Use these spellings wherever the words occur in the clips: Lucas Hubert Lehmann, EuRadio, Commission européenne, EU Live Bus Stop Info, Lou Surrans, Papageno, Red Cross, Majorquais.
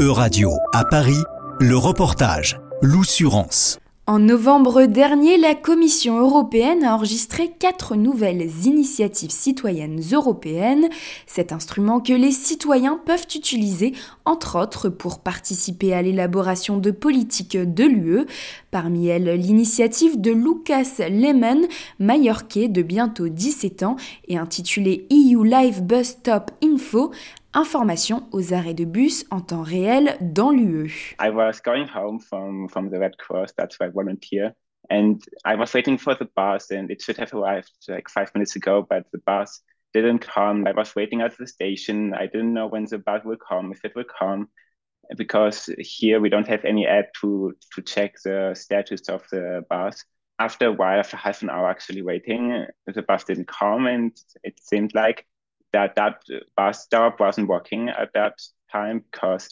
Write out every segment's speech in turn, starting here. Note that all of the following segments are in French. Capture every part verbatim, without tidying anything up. EuRadio. À Paris, le reportage Lou Surrans. En novembre dernier, la Commission européenne a enregistré quatre nouvelles initiatives citoyennes européennes, cet instrument que les citoyens peuvent utiliser, entre autres, pour participer à l'élaboration de politiques de l'U E. Parmi elles, l'initiative de Lucas Lehmann, mallorquais de bientôt dix-sept ans et intitulée E U Live Bus Stop Info, information aux arrêts de bus en temps réel dans l'U E. I was going home from from the Red Cross, that's where I volunteer, and I was waiting for the bus, and it should have arrived like five minutes ago, but the bus didn't come. I was waiting at the station. I didn't know when the bus will come, if it will come, because here we don't have any app to to check the status of the bus. After a while, after half an hour actually waiting, the bus didn't come, and it seemed like that that bus stop wasn't working at that time because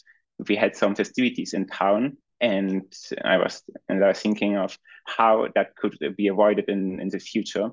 we had some festivities in town, and I was and I was thinking of how that could be avoided in, in the future.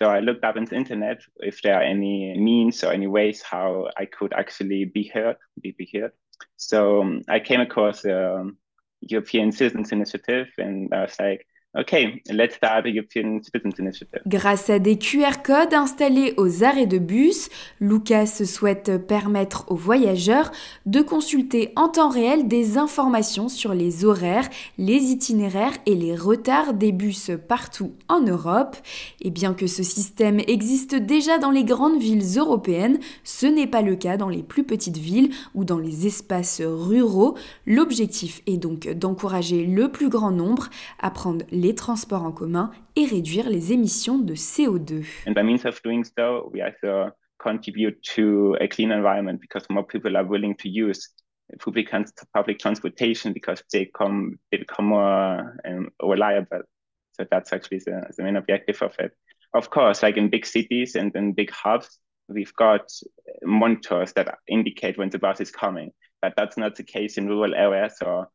So I looked up on the internet if there are any means or any ways how I could actually be heard, be, be heard. So um, I came across the um, European Citizens Initiative, and I was like, OK, let's start a European Citizens Initiative. Grâce à des Q R codes installés aux arrêts de bus, Lucas souhaite permettre aux voyageurs de consulter en temps réel des informations sur les horaires, les itinéraires et les retards des bus partout en Europe. Et bien que ce système existe déjà dans les grandes villes européennes, ce n'est pas le cas dans les plus petites villes ou dans les espaces ruraux. L'objectif est donc d'encourager le plus grand nombre à prendre les transports en commun et réduire les émissions de C O deux. And by means of doing so, we also contribute to a clean environment because more people are willing to use public public transportation because they come they become more um, reliable. So that's actually the, the main objective of it. Of course, like in big cities and in big hubs, we've got monitors that indicate when the bus is coming, but that's not the case in rural areas or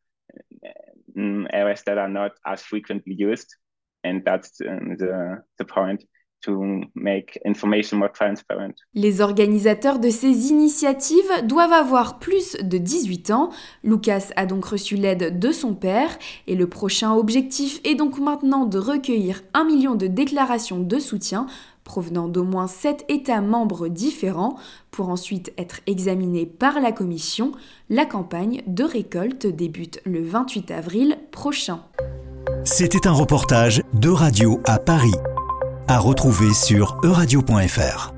areas that are not as frequently used, and that's um, the the point. To make information more transparent. Les organisateurs de ces initiatives doivent avoir plus de dix-huit ans. Lucas a donc reçu l'aide de son père et le prochain objectif est donc maintenant de recueillir un million de déclarations de soutien provenant d'au moins sept États membres différents pour ensuite être examinées par la Commission. La campagne de récolte débute le vingt-huit avril prochain. C'était un reportage d'EuRadio à Paris. À retrouver sur euradio point fr.